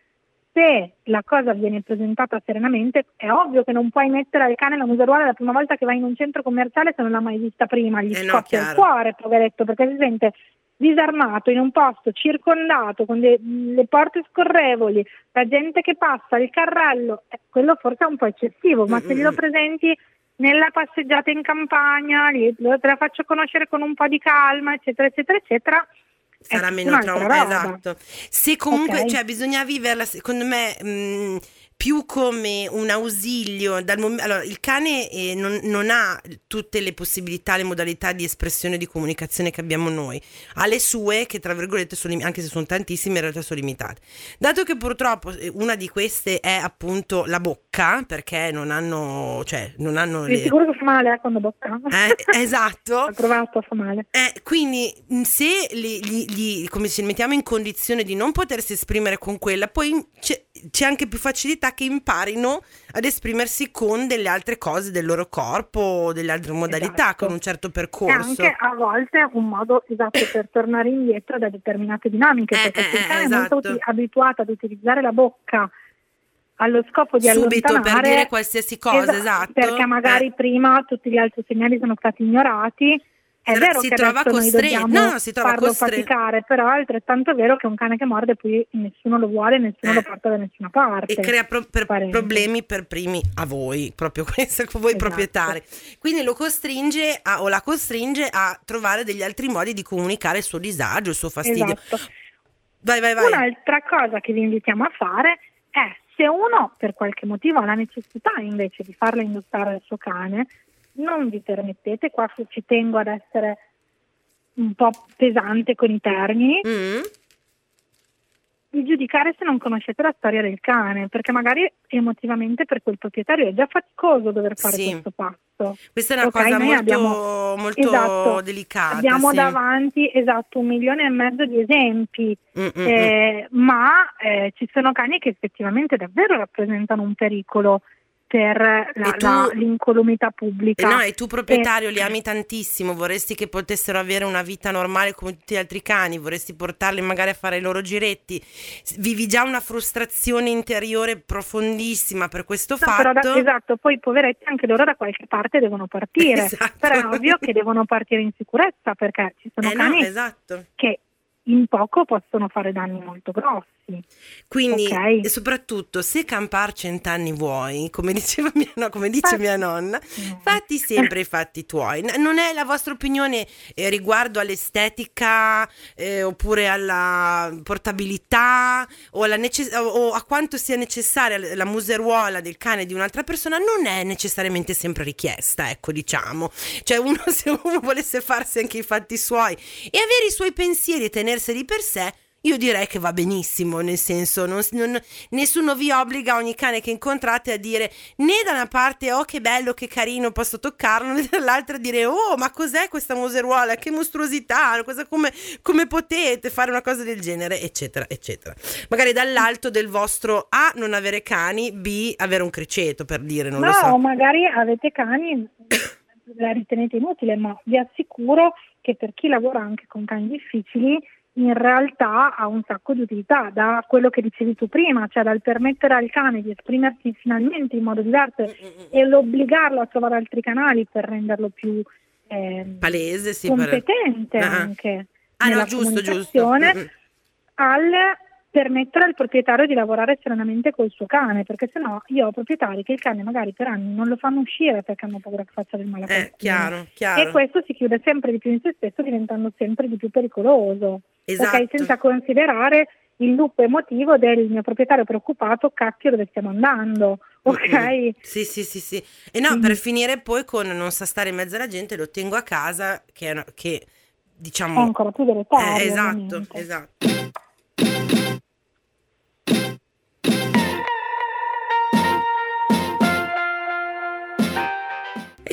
se la cosa viene presentata serenamente, è ovvio che non puoi mettere al cane la museruola la prima volta che vai in un centro commerciale se non l'ha mai vista prima, gli scoppia il cuore, poveretto, perché si sente disarmato in un posto circondato con le porte scorrevoli, la gente che passa, il carrello, quello forse è un po' eccessivo, ma se glielo presenti nella passeggiata in campagna, te la faccio conoscere con un po' di calma, eccetera, eccetera, eccetera, sarà meno trauma, esatto. Se comunque, okay, cioè, bisogna viverla, secondo me, più come un ausilio. Allora, il cane non ha tutte le possibilità, le modalità di espressione e di comunicazione che abbiamo noi, ha le sue che, tra virgolette, sono, anche se sono tantissime, in realtà sono limitate, dato che purtroppo una di queste è appunto la bocca, perché non hanno le... sicuro che fa male quando bocca, esatto. Ho provato, fa male, quindi se come ci mettiamo in condizione di non potersi esprimere con quella, poi c'è anche più facilità che imparino ad esprimersi con delle altre cose del loro corpo, delle altre modalità, esatto, con un certo percorso. E anche a volte un modo esatto per tornare indietro da determinate dinamiche, perché il cane esatto, è molto abituato ad utilizzare la bocca allo scopo di subito allontanare, per dire qualsiasi cosa, esatto, perché magari prima tutti gli altri segnali sono stati ignorati. È vero si che trova si trova faticare, però è altrettanto vero che un cane che morde poi nessuno lo vuole, nessuno lo porta da nessuna parte. E crea problemi per primi a voi, proprio questo, voi esatto, proprietari. Quindi lo costringe o la costringe a trovare degli altri modi di comunicare il suo disagio, il suo fastidio. Esatto. Vai. Un'altra cosa che vi invitiamo a fare è, se uno per qualche motivo ha la necessità invece di farla indossare al suo cane, non vi permettete, qua ci tengo ad essere un po' pesante con i termini, di giudicare se non conoscete la storia del cane, perché magari emotivamente per quel proprietario è già faticoso dover fare questo passo. Questa è una cosa molto, molto esatto, delicata. Abbiamo davanti esatto 1,5 milioni di esempi, ma ci sono cani che effettivamente davvero rappresentano un pericolo per l'incolumità pubblica. E tu proprietario li ami tantissimo, vorresti che potessero avere una vita normale come tutti gli altri cani, vorresti portarli magari a fare i loro giretti, vivi già una frustrazione interiore profondissima per questo fatto. Esatto, poi poveretti anche loro da qualche parte devono partire, esatto, però è ovvio che devono partire in sicurezza, perché ci sono cani esatto, che in poco possono fare danni molto grossi. Quindi, okay, e soprattutto, se campar 100 anni vuoi, come dice mia nonna, fatti sempre i fatti tuoi. Non è la vostra opinione riguardo all'estetica, oppure alla portabilità, o a quanto sia necessaria la museruola del cane di un'altra persona, non è necessariamente sempre richiesta, ecco, diciamo. Cioè, se uno volesse farsi anche i fatti suoi e avere i suoi pensieri e tenere di per sé, io direi che va benissimo, nel senso nessuno vi obbliga, ogni cane che incontrate, a dire né da una parte oh che bello, che carino, posso toccarlo, né dall'altra a dire oh ma cos'è questa museruola, che mostruosità, come potete fare una cosa del genere, eccetera eccetera. Magari dall'alto del vostro A, non avere cani, B, avere un criceto, per dire, non lo so, o magari avete cani la ritenete inutile, ma vi assicuro che per chi lavora anche con cani difficili in realtà ha un sacco di utilità, da quello che dicevi tu prima, cioè dal permettere al cane di esprimersi finalmente in modo diverso e l'obbligarlo a trovare altri canali per renderlo più palese, sì, competente anche nella comunicazione, giusto. Al permettere al proprietario di lavorare serenamente col suo cane, perché sennò io ho proprietari che il cane magari per anni non lo fanno uscire perché hanno paura che faccia del male a qualcuno. Chiaro. E questo si chiude sempre di più in se stesso, diventando sempre di più pericoloso. Esatto. Okay, senza considerare il loop emotivo del mio proprietario preoccupato, cacchio dove stiamo andando, ok? Sì. E no, per finire poi con non sa stare in mezzo alla gente, lo tengo a casa, che diciamo... è ancora più deleterio. Esatto.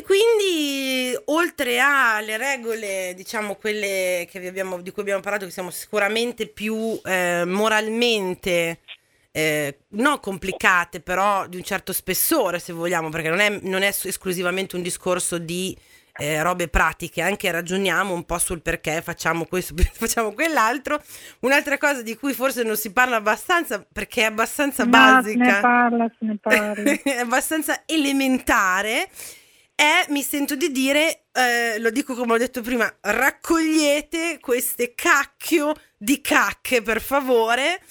Quindi, oltre alle regole, diciamo quelle di cui abbiamo parlato, che siamo sicuramente più moralmente non complicate, però di un certo spessore, se vogliamo, perché non è esclusivamente un discorso di robe pratiche, anche ragioniamo un po' sul perché facciamo questo, facciamo quell'altro. Un'altra cosa di cui forse non si parla abbastanza, perché è abbastanza basica, se ne parla è abbastanza elementare, è, mi sento di dire, lo dico come ho detto prima, raccogliete queste cacchio di cacche per favore,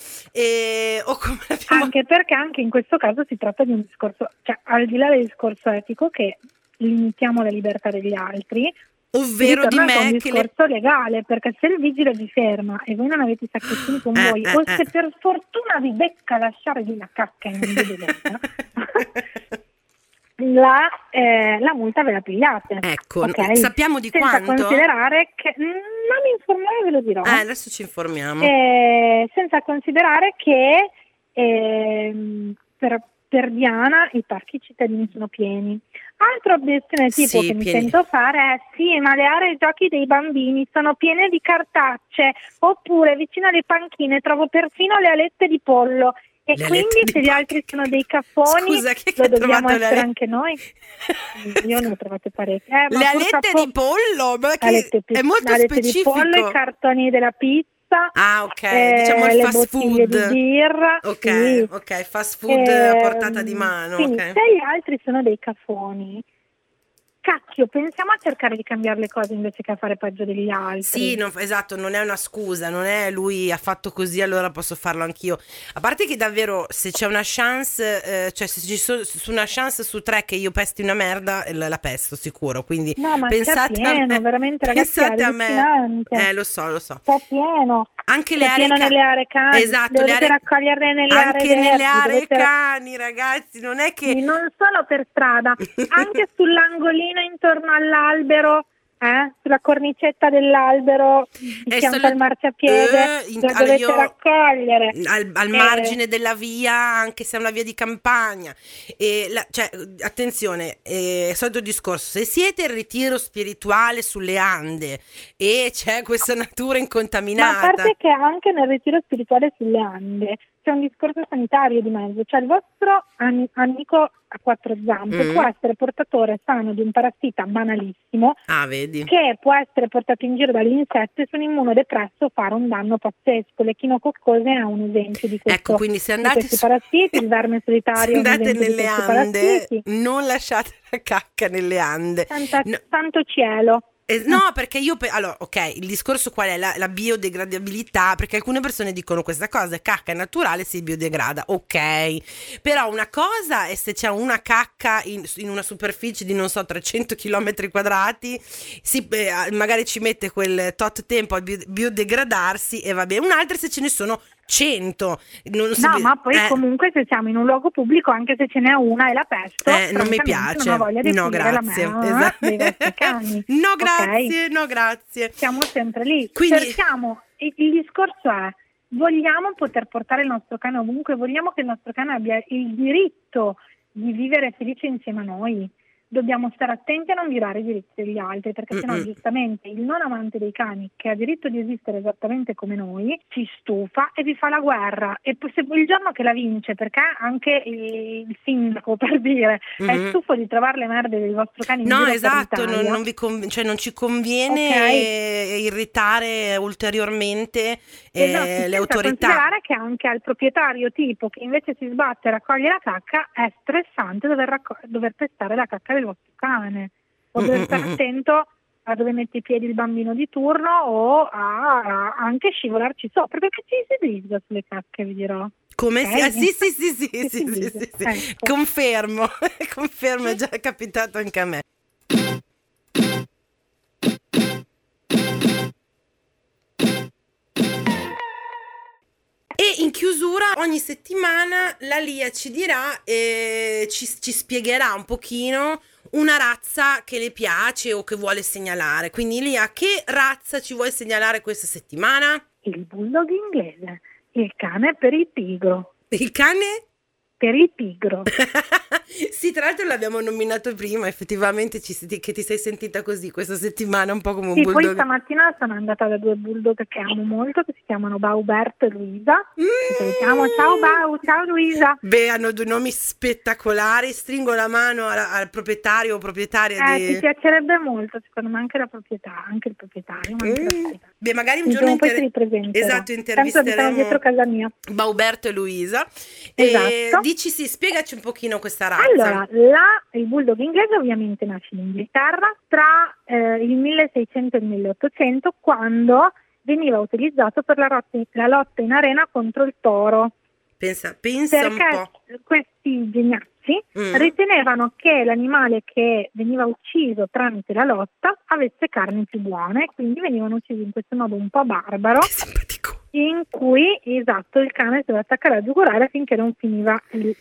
o come abbiamo... Anche perché anche in questo caso si tratta di un discorso, cioè al di là del discorso etico che limitiamo la libertà degli altri, ovvero di me, un discorso legale, perché se il vigile vi ferma e voi non avete i sacchettini con voi, o se per fortuna vi becca lasciarvi la cacca in mezzo la multa ve la pigliate. Ecco, okay? Sappiamo di senza quanto? Considerare che non mi informare, ve lo dirò. Adesso ci informiamo. Senza considerare che per Diana i parchi cittadini sono pieni. Altra obiezione tipo sì, che mi sento fare è sì, ma le aree giochi dei bambini sono piene di cartacce, oppure vicino alle panchine trovo perfino le alette di pollo. E le quindi se gli altri sono dei capponi, lo dobbiamo essere anche noi. Io ne ho trovate parecchie. Le alette di pollo, ma che è molto le alette specifico. Di pollo, i cartoni della pizza. Ah, ok, diciamo il fast food. Di birra, ok, sì. Ok, fast food a portata di mano. Quindi, okay. Se gli altri sono dei cafoni, cacchio, pensiamo a cercare di cambiare le cose invece che a fare peggio degli altri. Sì, no, esatto, non è una scusa, non è lui ha fatto così, allora posso farlo anch'io. A parte che davvero se c'è una chance, cioè se ci sono una chance su tre che io pesti una merda, la pesto sicuro, quindi no, ma pensate pieno, a me, veramente ragazzi, pensate a me. Lo so. Sta pieno. Anche le aree nelle aree cani. Esatto, dovete raccogliere nelle aree cani. Anche nelle aree cani, ragazzi, non è che non solo per strada, anche sull'angolino intorno all'albero, sulla cornicetta dell'albero di fianco al marciapiede, la dovete raccogliere al margine della via, anche se è una via di campagna. Cioè, attenzione, solito discorso: se siete in ritiro spirituale sulle Ande e c'è questa natura incontaminata, ma a parte che anche nel ritiro spirituale sulle Ande c'è un discorso sanitario di mezzo, cioè il vostro amico a quattro zampe può essere portatore sano di un parassita banalissimo, che può essere portato in giro dall'insetto e su un immunodepresso fare un danno pazzesco. Le chinococcose è un esempio di questo. Ecco, quindi se andate su parassiti, il verme solitario, se andate nelle Ande, non lasciate la cacca nelle Ande. Santo cielo. No, perché io allora, ok, il discorso qual è? La biodegradabilità, perché alcune persone dicono questa cosa, cacca è naturale, si biodegrada, ok, però una cosa è se c'è una cacca in una superficie di non so 300 km quadrati, magari ci mette quel tot tempo a biodegradarsi e va bene, un'altra se ce ne sono 100. Ma poi comunque se siamo in un luogo pubblico, anche se ce n'è una e la pesto, non mi piace, non ho voglia di grazie, esatto. No grazie, okay. No grazie, siamo sempre lì. Quindi cerchiamo, il discorso è: vogliamo poter portare il nostro cane ovunque, vogliamo che il nostro cane abbia il diritto di vivere felice insieme a noi. Dobbiamo stare attenti a non violare i diritti degli altri, perché sennò giustamente il non amante dei cani, che ha diritto di esistere esattamente come noi, si stufa e vi fa la guerra, e se il giorno che la vince, perché anche il sindaco, per dire, è stufo di trovare le merde del vostro cane in giro, esatto, cioè non ci conviene, okay, irritare ulteriormente le autorità. Considerare che anche al proprietario tipo che invece si sbatte e raccoglie la cacca è stressante dover pestare la cacca del vostro cane, o deve stare attento a dove mette i piedi il bambino di turno, o a anche scivolarci sopra, perché ci si brisa sulle cacche, vi dirò. Come sì. Ecco. Confermo, è già capitato anche a me. E in chiusura ogni settimana la Lia ci dirà, ci spiegherà un pochino una razza che le piace o che vuole segnalare. Quindi Lia, che razza ci vuoi segnalare questa settimana? Il bulldog inglese, il cane per il pigro. Il cane? per il pigro. Sì, tra l'altro l'abbiamo nominato prima, effettivamente che ti sei sentita così questa settimana, un po' come un bulldog. Sì, poi stamattina sono andata da due bulldog che amo molto, che si chiamano Bauberto e Luisa. Ciao Bau, ciao Luisa. Beh, hanno due nomi spettacolari, stringo la mano al proprietario o proprietaria. Ti piacerebbe molto, secondo me anche la proprietà, anche il proprietario. Ma anche beh, magari un giorno esatto, intervisteremo dietro casa mia. Bauberto e Luisa. Esatto. Dici sì, spiegaci un pochino questa razza. Allora, il bulldog inglese ovviamente nasce in Inghilterra tra il 1600 e il 1800, quando veniva utilizzato per la lotta in arena contro il toro. Pensa un po'. Perché questi geniacci ritenevano che l'animale che veniva ucciso tramite la lotta avesse carni più buone, quindi venivano uccisi in questo modo un po' barbaro. Che simpatico. In cui, esatto, il cane doveva attaccare a giugurare finché non finiva il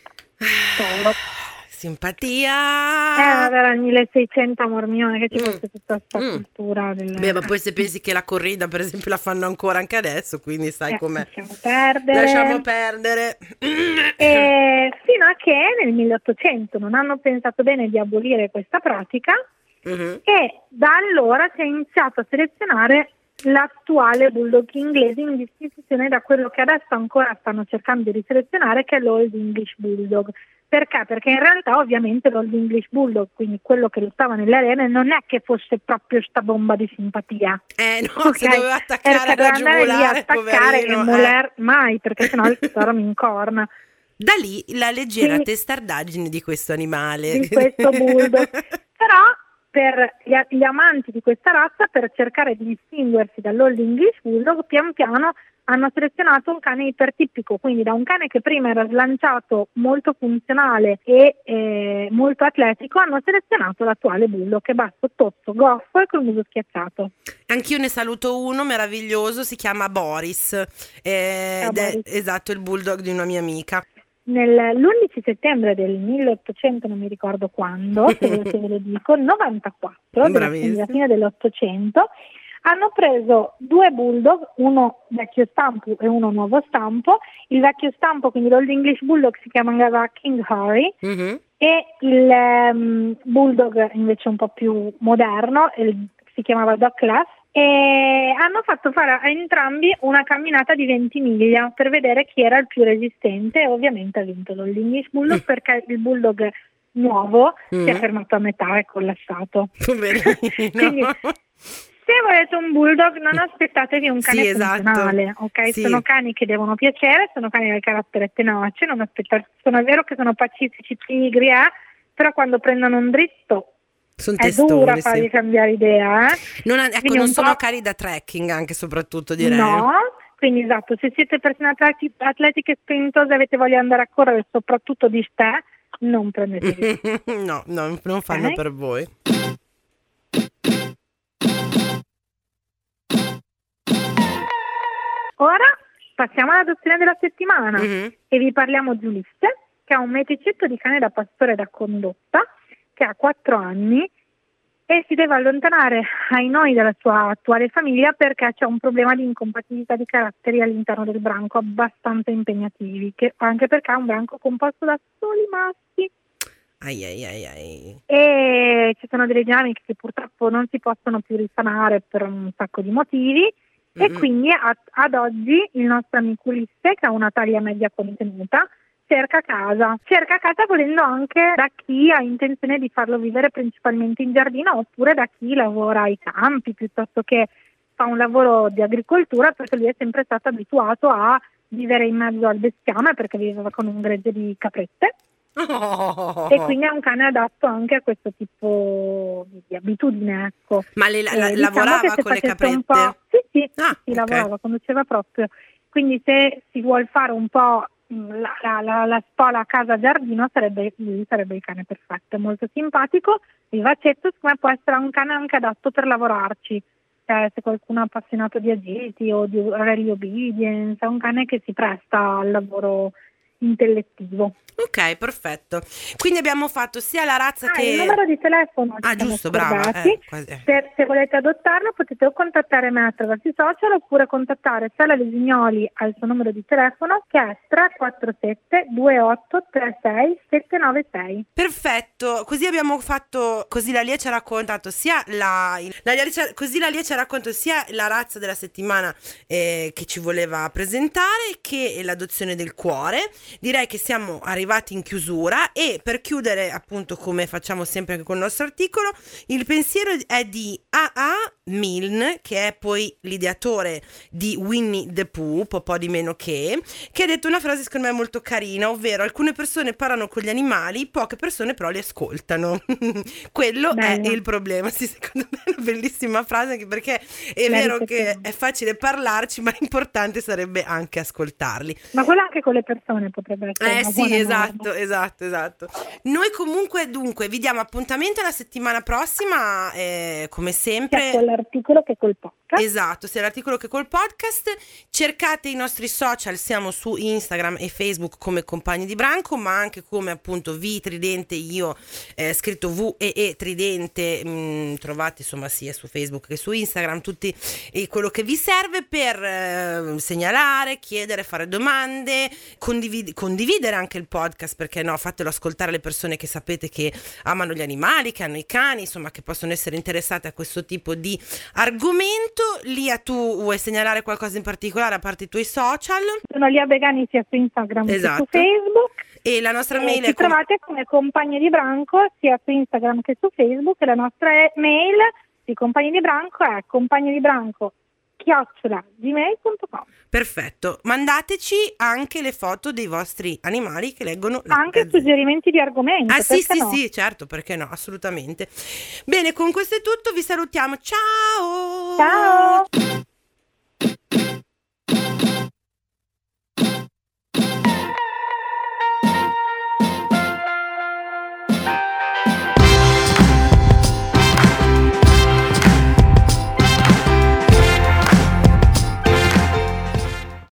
toro. Simpatia! Era il 1600, amor mio, che ci fosse tutta questa cultura. Beh, ma poi se pensi che la corrida, per esempio, la fanno ancora anche adesso, quindi sai com'è. Lasciamo perdere. Fino a che nel 1800 non hanno pensato bene di abolire questa pratica e da allora si è iniziato a selezionare l'attuale bulldog inglese in distinzione da quello che adesso ancora stanno cercando di selezionare, che è l'Old English Bulldog. Perché? Perché in realtà ovviamente l'Old English Bulldog, quindi quello che lottava nell'arena, non è che fosse proprio sta bomba di simpatia. Si doveva attaccare la giugulare, poverino. Mai, perché sennò il toro mi incorna. Da lì la leggera testardaggine di questo animale. Di questo bulldog. Però per gli amanti di questa razza, per cercare di distinguersi dall'Old English Bulldog, pian piano hanno selezionato un cane ipertipico, quindi da un cane che prima era slanciato, molto funzionale e molto atletico, hanno selezionato l'attuale bulldog, che è basso, tozzo, goffo e col muso schiacciato. Anch'io ne saluto uno meraviglioso, si chiama Boris, Boris. Esatto, il bulldog di una mia amica. L'11 settembre del 1800, non mi ricordo quando, se ve lo dico, 94, della fine dell'Ottocento, hanno preso due bulldog, uno vecchio stampo e uno nuovo stampo. Il vecchio stampo, quindi l'Old English Bulldog, si chiamava King Harry, e il bulldog invece un po' più moderno si chiamava Doc Class. E hanno fatto fare a entrambi una camminata di 20 miglia per vedere chi era il più resistente, e ovviamente ha vinto l'Old English Bulldog perché il bulldog nuovo si è fermato a metà e collassato. Quindi, se volete un bulldog, non aspettatevi un cane funzionale, ok? Sì. Sono cani che devono piacere, sono cani del carattere tenace, non aspettate. Sono vero che sono pacifici, tigri, però quando prendono un dritto è dura fargli cambiare idea, non sono cari da trekking, anche soprattutto, direi. No, quindi esatto, se siete persone atletiche spintose, avete voglia di andare a correre, soprattutto di stare, non prendetevi. No, non fanno per voi. Ora passiamo all'adozione della settimana e vi parliamo di Ulisse, che è un meticetto di cane da pastore da condotta, che ha 4 anni e si deve allontanare ai noi dalla sua attuale famiglia perché c'è un problema di incompatibilità di caratteri all'interno del branco abbastanza impegnativi, anche perché è un branco composto da soli maschi. Ai. E ci sono delle dinamiche che purtroppo non si possono più risanare per un sacco di motivi, e quindi ad oggi il nostro amico Ulisse, che ha una taglia media contenuta, cerca casa volendo anche da chi ha intenzione di farlo vivere principalmente in giardino, oppure da chi lavora ai campi piuttosto che fa un lavoro di agricoltura, perché lui è sempre stato abituato a vivere in mezzo al bestiame perché viveva con un gregge di caprette. E quindi è un cane adatto anche a questo tipo di abitudine, ecco. Ma lavorava con le caprette? Sì, lavorava, conduceva proprio. Quindi se si vuol fare un po' la spola casa giardino, sarebbe il cane perfetto, molto simpatico, vivacetto, ma può essere un cane anche adatto per lavorarci, se qualcuno è appassionato di agility o di orari obedience, è un cane che si presta al lavoro intellettivo. Ok, perfetto. Quindi abbiamo fatto sia la razza che... il numero di telefono. Ah, giusto, brava. Se volete adottarlo potete o contattare me attraverso i social oppure contattare Sara Lisignoli al suo numero di telefono che è 347-2836-796. Perfetto, così abbiamo fatto, così la Lia ci ha raccontato sia la razza della settimana che ci voleva presentare, che l'adozione del cuore. Direi che siamo arrivati in chiusura e per chiudere, appunto, come facciamo sempre anche con il nostro articolo, il pensiero è di A.A. Milne, che è poi l'ideatore di Winnie the Pooh, po' di meno che ha detto una frase secondo me molto carina, ovvero: alcune persone parlano con gli animali, poche persone però li ascoltano. Quello Bello. È il problema. Sì, secondo me è una bellissima frase, anche perché è vero che è facile parlarci, ma l'importante sarebbe anche ascoltarli. Ma quello anche con le persone potrebbe essere una buona norma. esatto. Noi comunque dunque vi diamo appuntamento la settimana prossima, come sempre, con l'articolo che col podcast. Esatto, sia l'articolo che col podcast. Cercate i nostri social, siamo su Instagram e Facebook come Compagni di Branco, ma anche come appunto V Tridente, io scritto V E Tridente, trovate insomma sia su Facebook che su Instagram tutti quello che vi serve per segnalare, chiedere, fare domande, condividere anche il podcast, perché no, fatelo ascoltare alle persone che sapete che amano gli animali, che hanno i cani, insomma che possono essere interessate a questo tipo di argomento. Lia, tu vuoi segnalare qualcosa in particolare a parte i tuoi social? Sono Lia Degani sia su Instagram esatto. che su Facebook. E la nostra mail è... trovate come Compagni di Branco sia su Instagram che su Facebook, e la nostra mail di Compagni di Branco è compagni di branco@gmail.com. Perfetto, mandateci anche le foto dei vostri animali che leggono la anche suggerimenti di argomenti. Ah sì no? Sì, certo, perché no, assolutamente. Bene, con questo è tutto, vi salutiamo, ciao! Ciao!